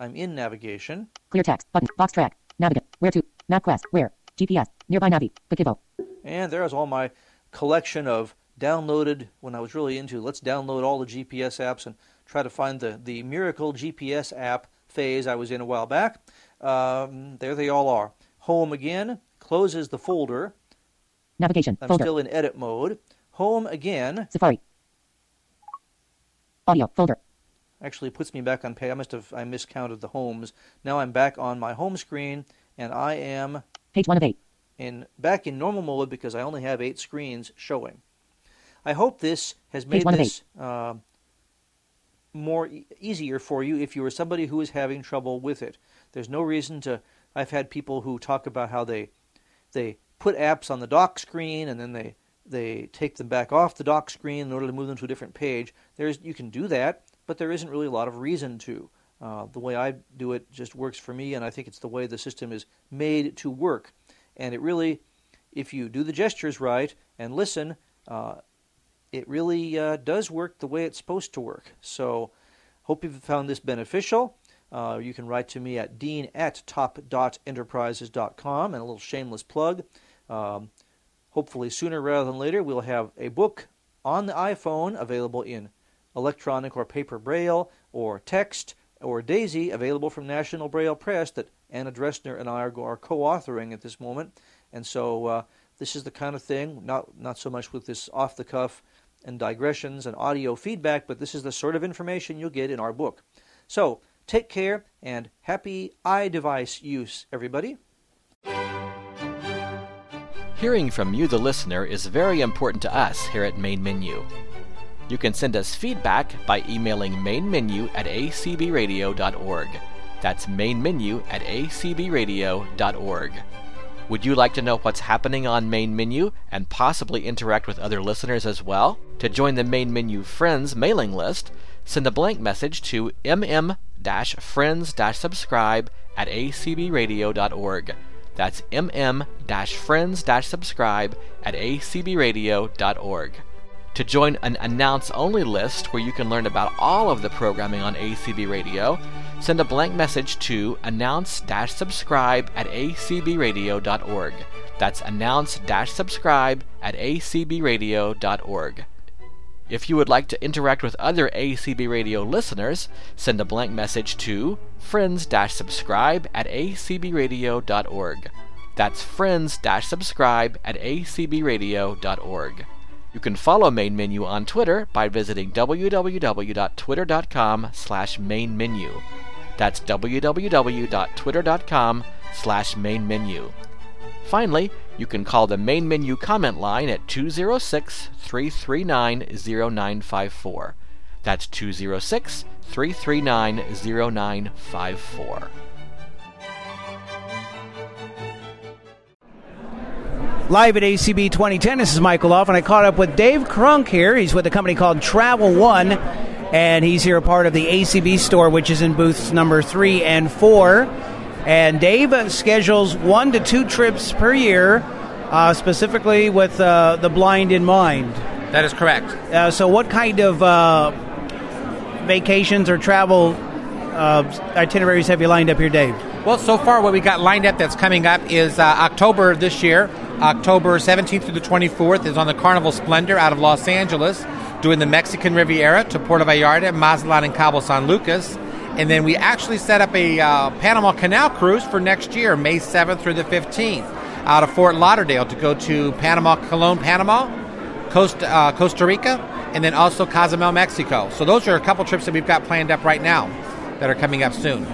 I'm in navigation. Clear text button. Box track. Navigate. Where to? Map quest. Where? G P S. Nearby Navi. Paquito. And there's all my collection of downloaded when I was really into let's download all the G P S apps and try to find the, the miracle G P S app phase I was in a while back. Um, there they all are. Home again, closes the folder. Navigation I'm folder. Still in edit mode. Home again. Safari. Audio folder. Actually puts me back on page. I must have, I miscounted the homes. Now I'm back on my home screen and I am page one of eight. In, back in normal mode because I only have eight screens showing. I hope this has made this uh, more e- easier for you if you are somebody who is having trouble with it. There's no reason to... I've had people who talk about how they they put apps on the dock screen and then they, they take them back off the dock screen in order to move them to a different page. There's You can do that, but there isn't really a lot of reason to. Uh, the way I do it just works for me, and I think it's the way the system is made to work. And it really, if you do the gestures right and listen, uh, it really uh, does work the way it's supposed to work. So hope you've found this beneficial. Uh, you can write to me at dean at top dot enterprises dot com, and a little shameless plug. Um, hopefully sooner rather than later, we'll have a book on the iPhone available in electronic or paper braille or text or DAISY, available from National Braille Press, that Anna Dressner and I are, are co-authoring at this moment. And so uh, this is the kind of thing, not not so much with this off-the-cuff and digressions and audio feedback, but this is the sort of information you'll get in our book. So take care, and happy iDevice use, everybody. Hearing from you, the listener, is very important to us here at Main Menu. You can send us feedback by emailing mainmenu at a c b radio dot org. That's mainmenu at a c b radio dot org. Would you like to know what's happening on Main Menu and possibly interact with other listeners as well? To join the Main Menu Friends mailing list, send a blank message to m m dash friends dash subscribe at a c b radio dot org. That's m m dash friends dash subscribe at a c b radio dot org. To join an announce-only list where you can learn about all of the programming on A C B Radio, send a blank message to announce dash subscribe at a c b radio dot org. That's announce dash subscribe at a c b radio dot org. If you would like to interact with other A C B Radio listeners, send a blank message to friends dash subscribe at a c b radio dot org. That's friends dash subscribe at a c b radio dot org. You can follow Main Menu on Twitter by visiting w w w dot twitter dot com slash main menu. That's w w w dot twitter dot com slash main menu. Finally, you can call the Main Menu comment line at two zero six, three three nine, zero nine five four. That's two zero six, three three nine, zero nine five four. Live at A C B twenty ten, this is Michael Off, and I caught up with Dave Crunk here. He's with a company called Travel One, and he's here a part of the A C B store, which is in booths number three and four. And Dave schedules one to two trips per year, uh, specifically with uh, the blind in mind. That is correct. Uh, so what kind of uh, vacations or travel uh, itineraries have you lined up here, Dave? Well, so far what we got lined up that's coming up is uh, October this year. October seventeenth through the twenty-fourth is on the Carnival Splendor out of Los Angeles, doing the Mexican Riviera to Puerto Vallarta, Mazatlan, and Cabo San Lucas. And then we actually set up a uh, Panama Canal cruise for next year, May seventh through the fifteenth, out of Fort Lauderdale to go to Panama, Colon, Panama, Costa, uh, Costa Rica, and then also Cozumel, Mexico. So those are a couple trips that we've got planned up right now that are coming up soon.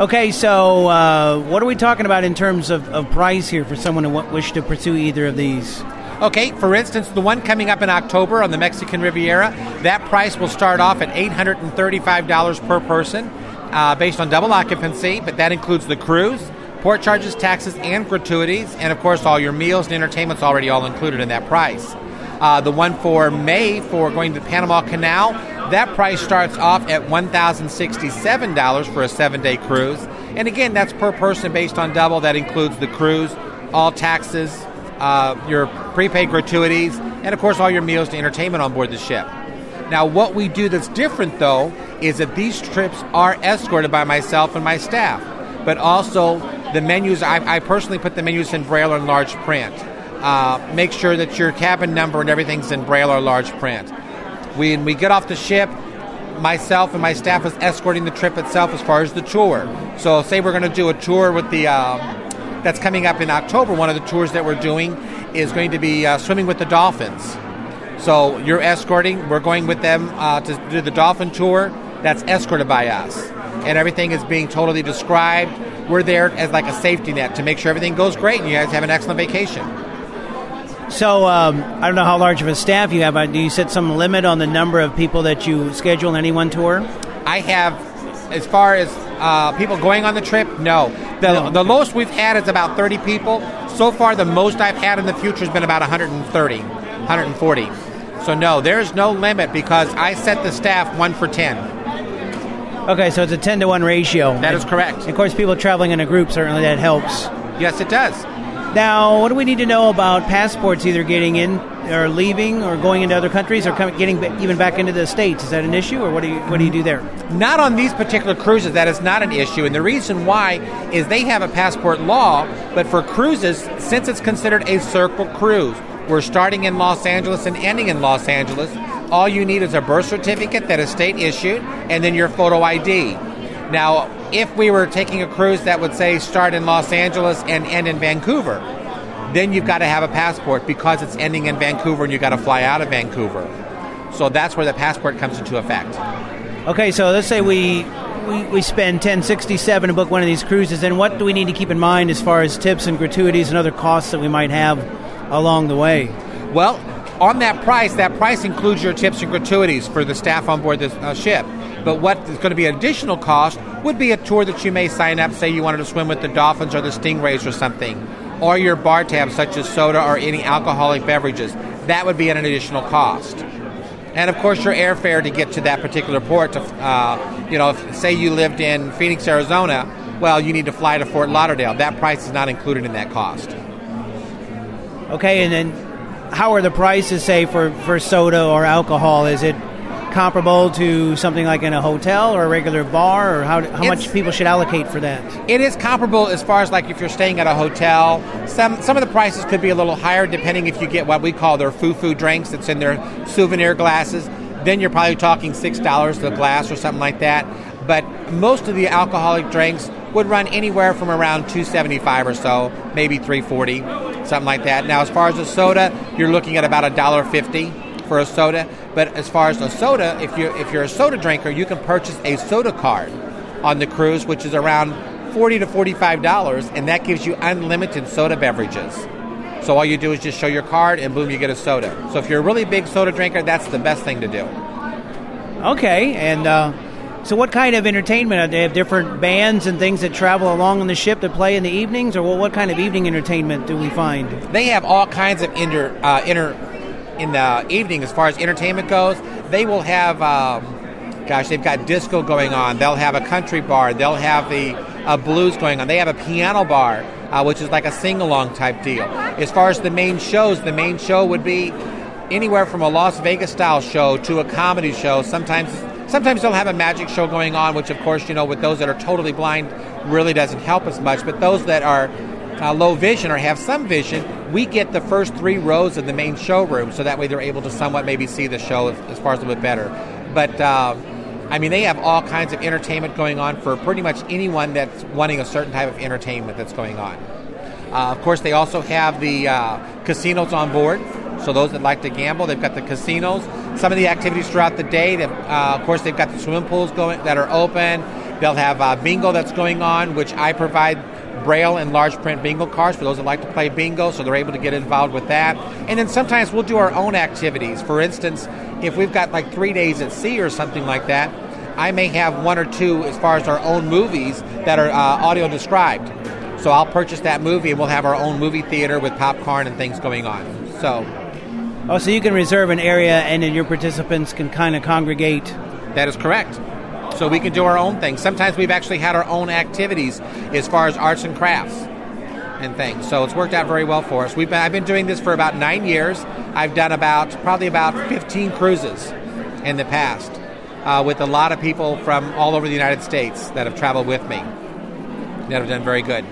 Okay, so uh, what are we talking about in terms of, of price here for someone who w- wish to pursue either of these? Okay, for instance, the one coming up in October on the Mexican Riviera, that price will start off at eight hundred thirty-five dollars per person uh, based on double occupancy, but that includes the cruise, port charges, taxes, and gratuities, and of course all your meals and entertainment's already all included in that price. Uh, the one for May for going to the Panama Canal, that price starts off at one thousand sixty-seven dollars for a seven-day cruise. And again, that's per person based on double. That includes the cruise, all taxes, uh, your prepaid gratuities, and of course all your meals and entertainment on board the ship. Now what we do that's different though is that these trips are escorted by myself and my staff. But also the menus, I, I personally put the menus in braille and large print. Uh, make sure that your cabin number and everything's in braille or large print. When we get off the ship, myself and my staff is escorting the trip itself as far as the tour. So say we're going to do a tour with the um, that's coming up in October. One of the tours that we're doing is going to be uh, swimming with the dolphins. So you're escorting. We're going with them uh, to do the dolphin tour. That's escorted by us. And everything is being totally described. We're there as like a safety net to make sure everything goes great and you guys have an excellent vacation. So um, I don't know how large of a staff you have. Do you set some limit on the number of people that you schedule in any one tour? I have, as far as uh, people going on the trip, no. The, no. the lowest we've had is about thirty people. So far, the most I've had in the future has been about one hundred thirty, one hundred forty. So no, there's no limit because I set the staff one for ten. Okay, so it's a ten to one ratio. That is correct. Of course, people traveling in a group, certainly that helps. Yes, it does. Now, what do we need to know about passports either getting in or leaving or going into other countries or coming, getting even back into the States? Is that an issue, or what do you what do you do there? Not on these particular cruises. That is not an issue. And the reason why is they have a passport law, but for cruises, since it's considered a circle cruise, we're starting in Los Angeles and ending in Los Angeles. All you need is a birth certificate that is state-issued, and then your photo I D. Now, if we were taking a cruise that would say start in Los Angeles and end in Vancouver, then you've got to have a passport because it's ending in Vancouver and you've got to fly out of Vancouver. So that's where the passport comes into effect. Okay, so let's say we we, we spend ten dollars and sixty-seven cents to book one of these cruises, and what do we need to keep in mind as far as tips and gratuities and other costs that we might have along the way? Well, on that price, that price includes your tips and gratuities for the staff on board the uh, ship. But what is going to be an additional cost would be a tour that you may sign up, say you wanted to swim with the dolphins or the stingrays or something, or your bar tab such as soda or any alcoholic beverages. That would be an additional cost. And, of course, your airfare to get to that particular port. To, uh, you know, if, say you lived in Phoenix, Arizona, well, you need to fly to Fort Lauderdale. That price is not included in that cost. Okay, and then how are the prices, say, for, for soda or alcohol? Is it comparable to something like in a hotel or a regular bar? Or how how it's, much people should allocate for that? It is comparable as far as, like, if you're staying at a hotel. Some some of the prices could be a little higher depending if you get what we call their foo-foo drinks that's in their souvenir glasses. Then you're probably talking six dollars a glass or something like that. But most of the alcoholic drinks would run anywhere from around two seventy-five or so, maybe three forty. Something like that. Now, as far as a soda, you're looking at about one dollar fifty for a soda. But as far as a soda, if you if you're a soda drinker, you can purchase a soda card on the cruise, which is around forty to forty-five dollars, and that gives you unlimited soda beverages. So all you do is just show your card, and boom, you get a soda. So if you're a really big soda drinker, that's the best thing to do. Okay, and uh, so what kind of entertainment? Do they have different bands and things that travel along on the ship to play in the evenings? Or what kind of evening entertainment do we find? They have all kinds of inter, uh, inter, in the evening as far as entertainment goes. They will have, um, gosh, they've got disco going on. They'll have a country bar. They'll have the uh, blues going on. They have a piano bar, uh, which is like a sing-along type deal. As far as the main shows, the main show would be anywhere from a Las Vegas-style show to a comedy show, sometimes Sometimes they'll have a magic show going on, which, of course, you know, with those that are totally blind really doesn't help as much. But those that are uh, low vision or have some vision, we get the first three rows of the main showroom, so that way they're able to somewhat maybe see the show as far as a little bit better. But, uh, I mean, they have all kinds of entertainment going on for pretty much anyone that's wanting a certain type of entertainment that's going on. Uh, of course, they also have the uh, casinos on board. So those that like to gamble, they've got the casinos. Some of the activities throughout the day, that, uh, of course, they've got the swimming pools going that are open. They'll have uh, bingo that's going on, which I provide Braille and large print bingo cards for those that like to play bingo, so they're able to get involved with that. And then sometimes we'll do our own activities. For instance, if we've got like three days at sea or something like that, I may have one or two as far as our own movies that are uh, audio described. So I'll purchase that movie and we'll have our own movie theater with popcorn and things going on. So. Oh, so you can reserve an area and then your participants can kind of congregate. That is correct. So we can do our own things. Sometimes we've actually had our own activities as far as arts and crafts and things. So it's worked out very well for us. We've been, I've been doing this for about nine years. I've done about probably about fifteen cruises in the past uh, with a lot of people from all over the United States that have traveled with me that have done very good.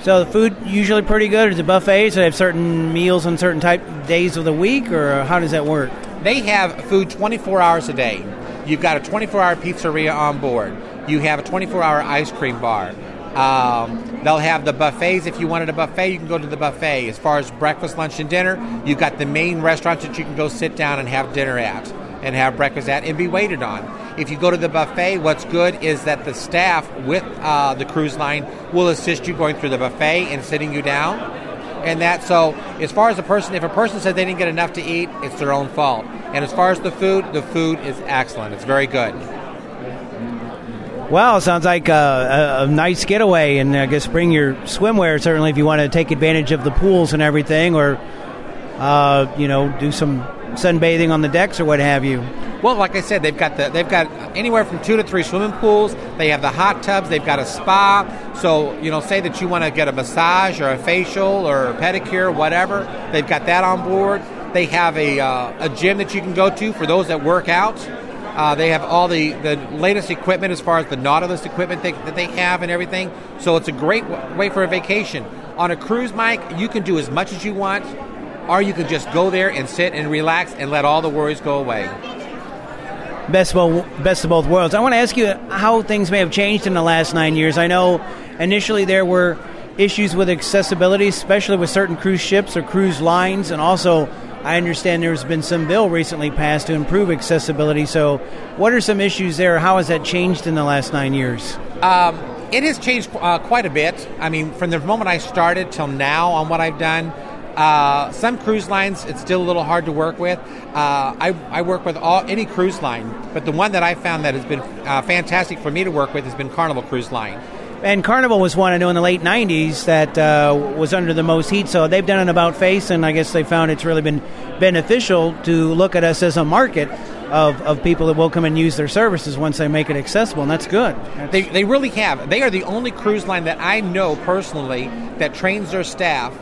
So the food usually pretty good? Is it buffets? Do they have certain meals on certain type days of the week, or how does that work? They have food twenty-four hours a day. You've got a twenty-four hour pizzeria on board. You have a twenty-four hour ice cream bar. Um, they'll have the buffets. If you wanted a buffet, you can go to the buffet. As far as breakfast, lunch, and dinner, you've got the main restaurants that you can go sit down and have dinner at and have breakfast at and be waited on. If you go to the buffet, what's good is that the staff with uh, the cruise line will assist you going through the buffet and sitting you down. and that. So as far as a person, if a person said they didn't get enough to eat, it's their own fault. And as far as the food, the food is excellent. It's very good. Wow, sounds like a, a, a nice getaway, and I guess bring your swimwear, certainly, if you want to take advantage of the pools and everything, or, uh, you know, do some sunbathing on the decks or what have you. Well, like I said, they've got the they've got anywhere from two to three swimming pools. They have the hot tubs. They've got a spa. So, you know, say that you want to get a massage or a facial or a pedicure, whatever, they've got that on board. They have a, uh, a gym that you can go to for those that work out. Uh, they have all the, the latest equipment as far as the Nautilus equipment they, that they have and everything. So it's a great w- way for a vacation. On a cruise, Mike, you can do as much as you want, or you can just go there and sit and relax and let all the worries go away. Best of, best of both worlds. I want to ask you how things may have changed in the last nine years. I know initially there were issues with accessibility, especially with certain cruise ships or cruise lines, and also I understand there's been some bill recently passed to improve accessibility. So what are some issues there? How has that changed in the last nine years? Um, it has changed uh, quite a bit. I mean, from the moment I started till now on what I've done, uh, some cruise lines, it's still a little hard to work with. Uh, I, I work with all any cruise line, but the one that I found that has been uh, fantastic for me to work with has been Carnival Cruise Line. And Carnival was one, I know, in the late nineties that uh, was under the most heat. So they've done an about-face, and I guess they found it's really been beneficial to look at us as a market of, of people that will come and use their services once they make it accessible, and that's good. That's they, they really have. They are the only cruise line that I know personally that trains their staff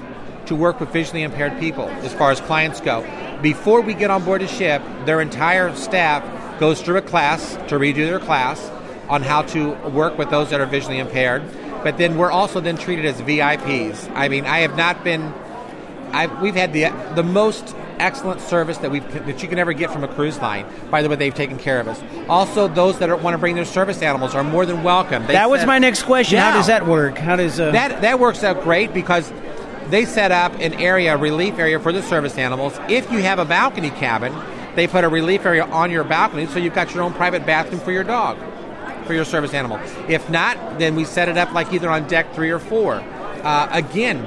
to work with visually impaired people as far as clients go. Before we get on board a ship, their entire staff goes through a class to redo their class on how to work with those that are visually impaired. But then we're also then treated as V I Ps. I mean, I have not been, I've, we've had the the most excellent service that we've that you can ever get from a cruise line, by the way they've taken care of us. Also, those that are, want to bring their service animals are more than welcome. They that set, was my next question. Yeah. How does that work? How does uh... That, that works out great because they set up an area, a relief area for the service animals. If you have a balcony cabin, they put a relief area on your balcony so you've got your own private bathroom for your dog. For your service animal. If not, then we set it up like either on deck three or four. Uh, again,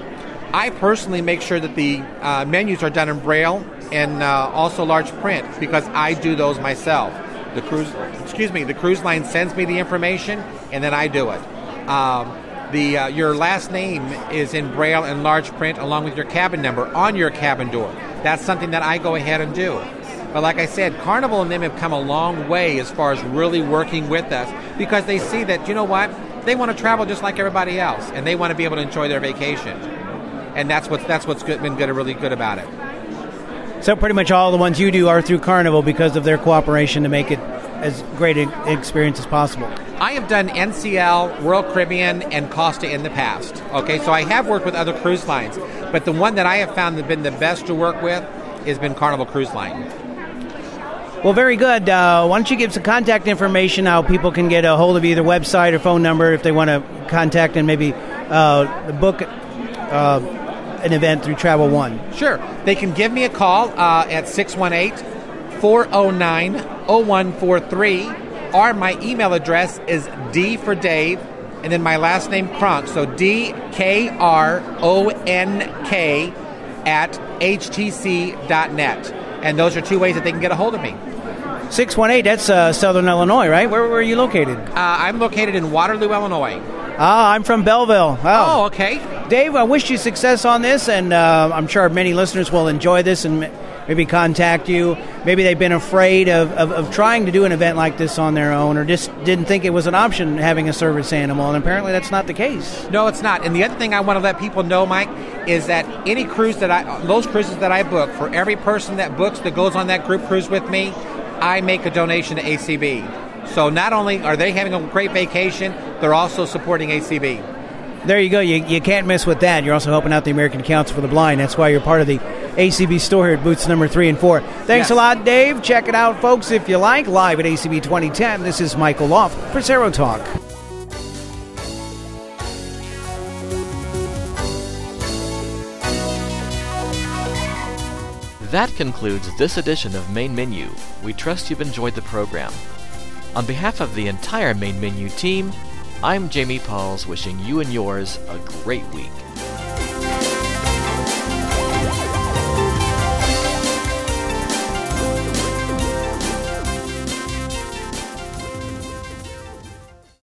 I personally make sure that the uh, menus are done in Braille and uh, also large print because I do those myself. The cruise, excuse me, the cruise line sends me the information and then I do it. Um, the uh, your last name is in Braille and large print along with your cabin number on your cabin door. That's something that I go ahead and do. But like I said, Carnival and them have come a long way as far as really working with us because they see that, you know what, they want to travel just like everybody else and they want to be able to enjoy their vacation. And that's what's, that's what's good, been good, really good about it. So pretty much all the ones you do are through Carnival because of their cooperation to make it as great an experience as possible. I have done N C L, Royal Caribbean, and Costa in the past. Okay, so I have worked with other cruise lines, but the one that I have found that been the best to work with has been Carnival Cruise Line. Well, very good. Uh, why don't you give some contact information, how people can get a hold of you, their website or phone number, if they want to contact and maybe uh, book uh, an event through Travel One. Sure. They can give me a call uh, at six one eight, four oh nine, oh one four three, or my email address is D for Dave, and then my last name, Kronk, so D K R O N K at H T C dot net. And those are two ways that they can get a hold of me. six one eight, that's uh, Southern Illinois, right? Where, where are you located? Uh, I'm located in Waterloo, Illinois. Ah, I'm from Belleville. Oh, oh okay. Dave, I wish you success on this, and uh, I'm sure many listeners will enjoy this and maybe contact you. Maybe they've been afraid of, of, of trying to do an event like this on their own or just didn't think it was an option having a service animal, and apparently that's not the case. No, it's not. And the other thing I want to let people know, Mike, is that any cruise that I, those cruises that I book, for every person that books that goes on that group cruise with me, I make a donation to A C B. So not only are they having a great vacation, they're also supporting A C B. There you go. You, you can't miss with that. You're also helping out the American Council for the Blind. That's why you're part of the A C B store here at booths number three and four. Thanks yes. a lot, Dave. Check it out, folks, if you like. Live at A C B twenty ten, this is Michael Loft for Serotalk. That concludes this edition of Main Menu. We trust you've enjoyed the program. On behalf of the entire Main Menu team, I'm Jamie Pauls, wishing you and yours a great week.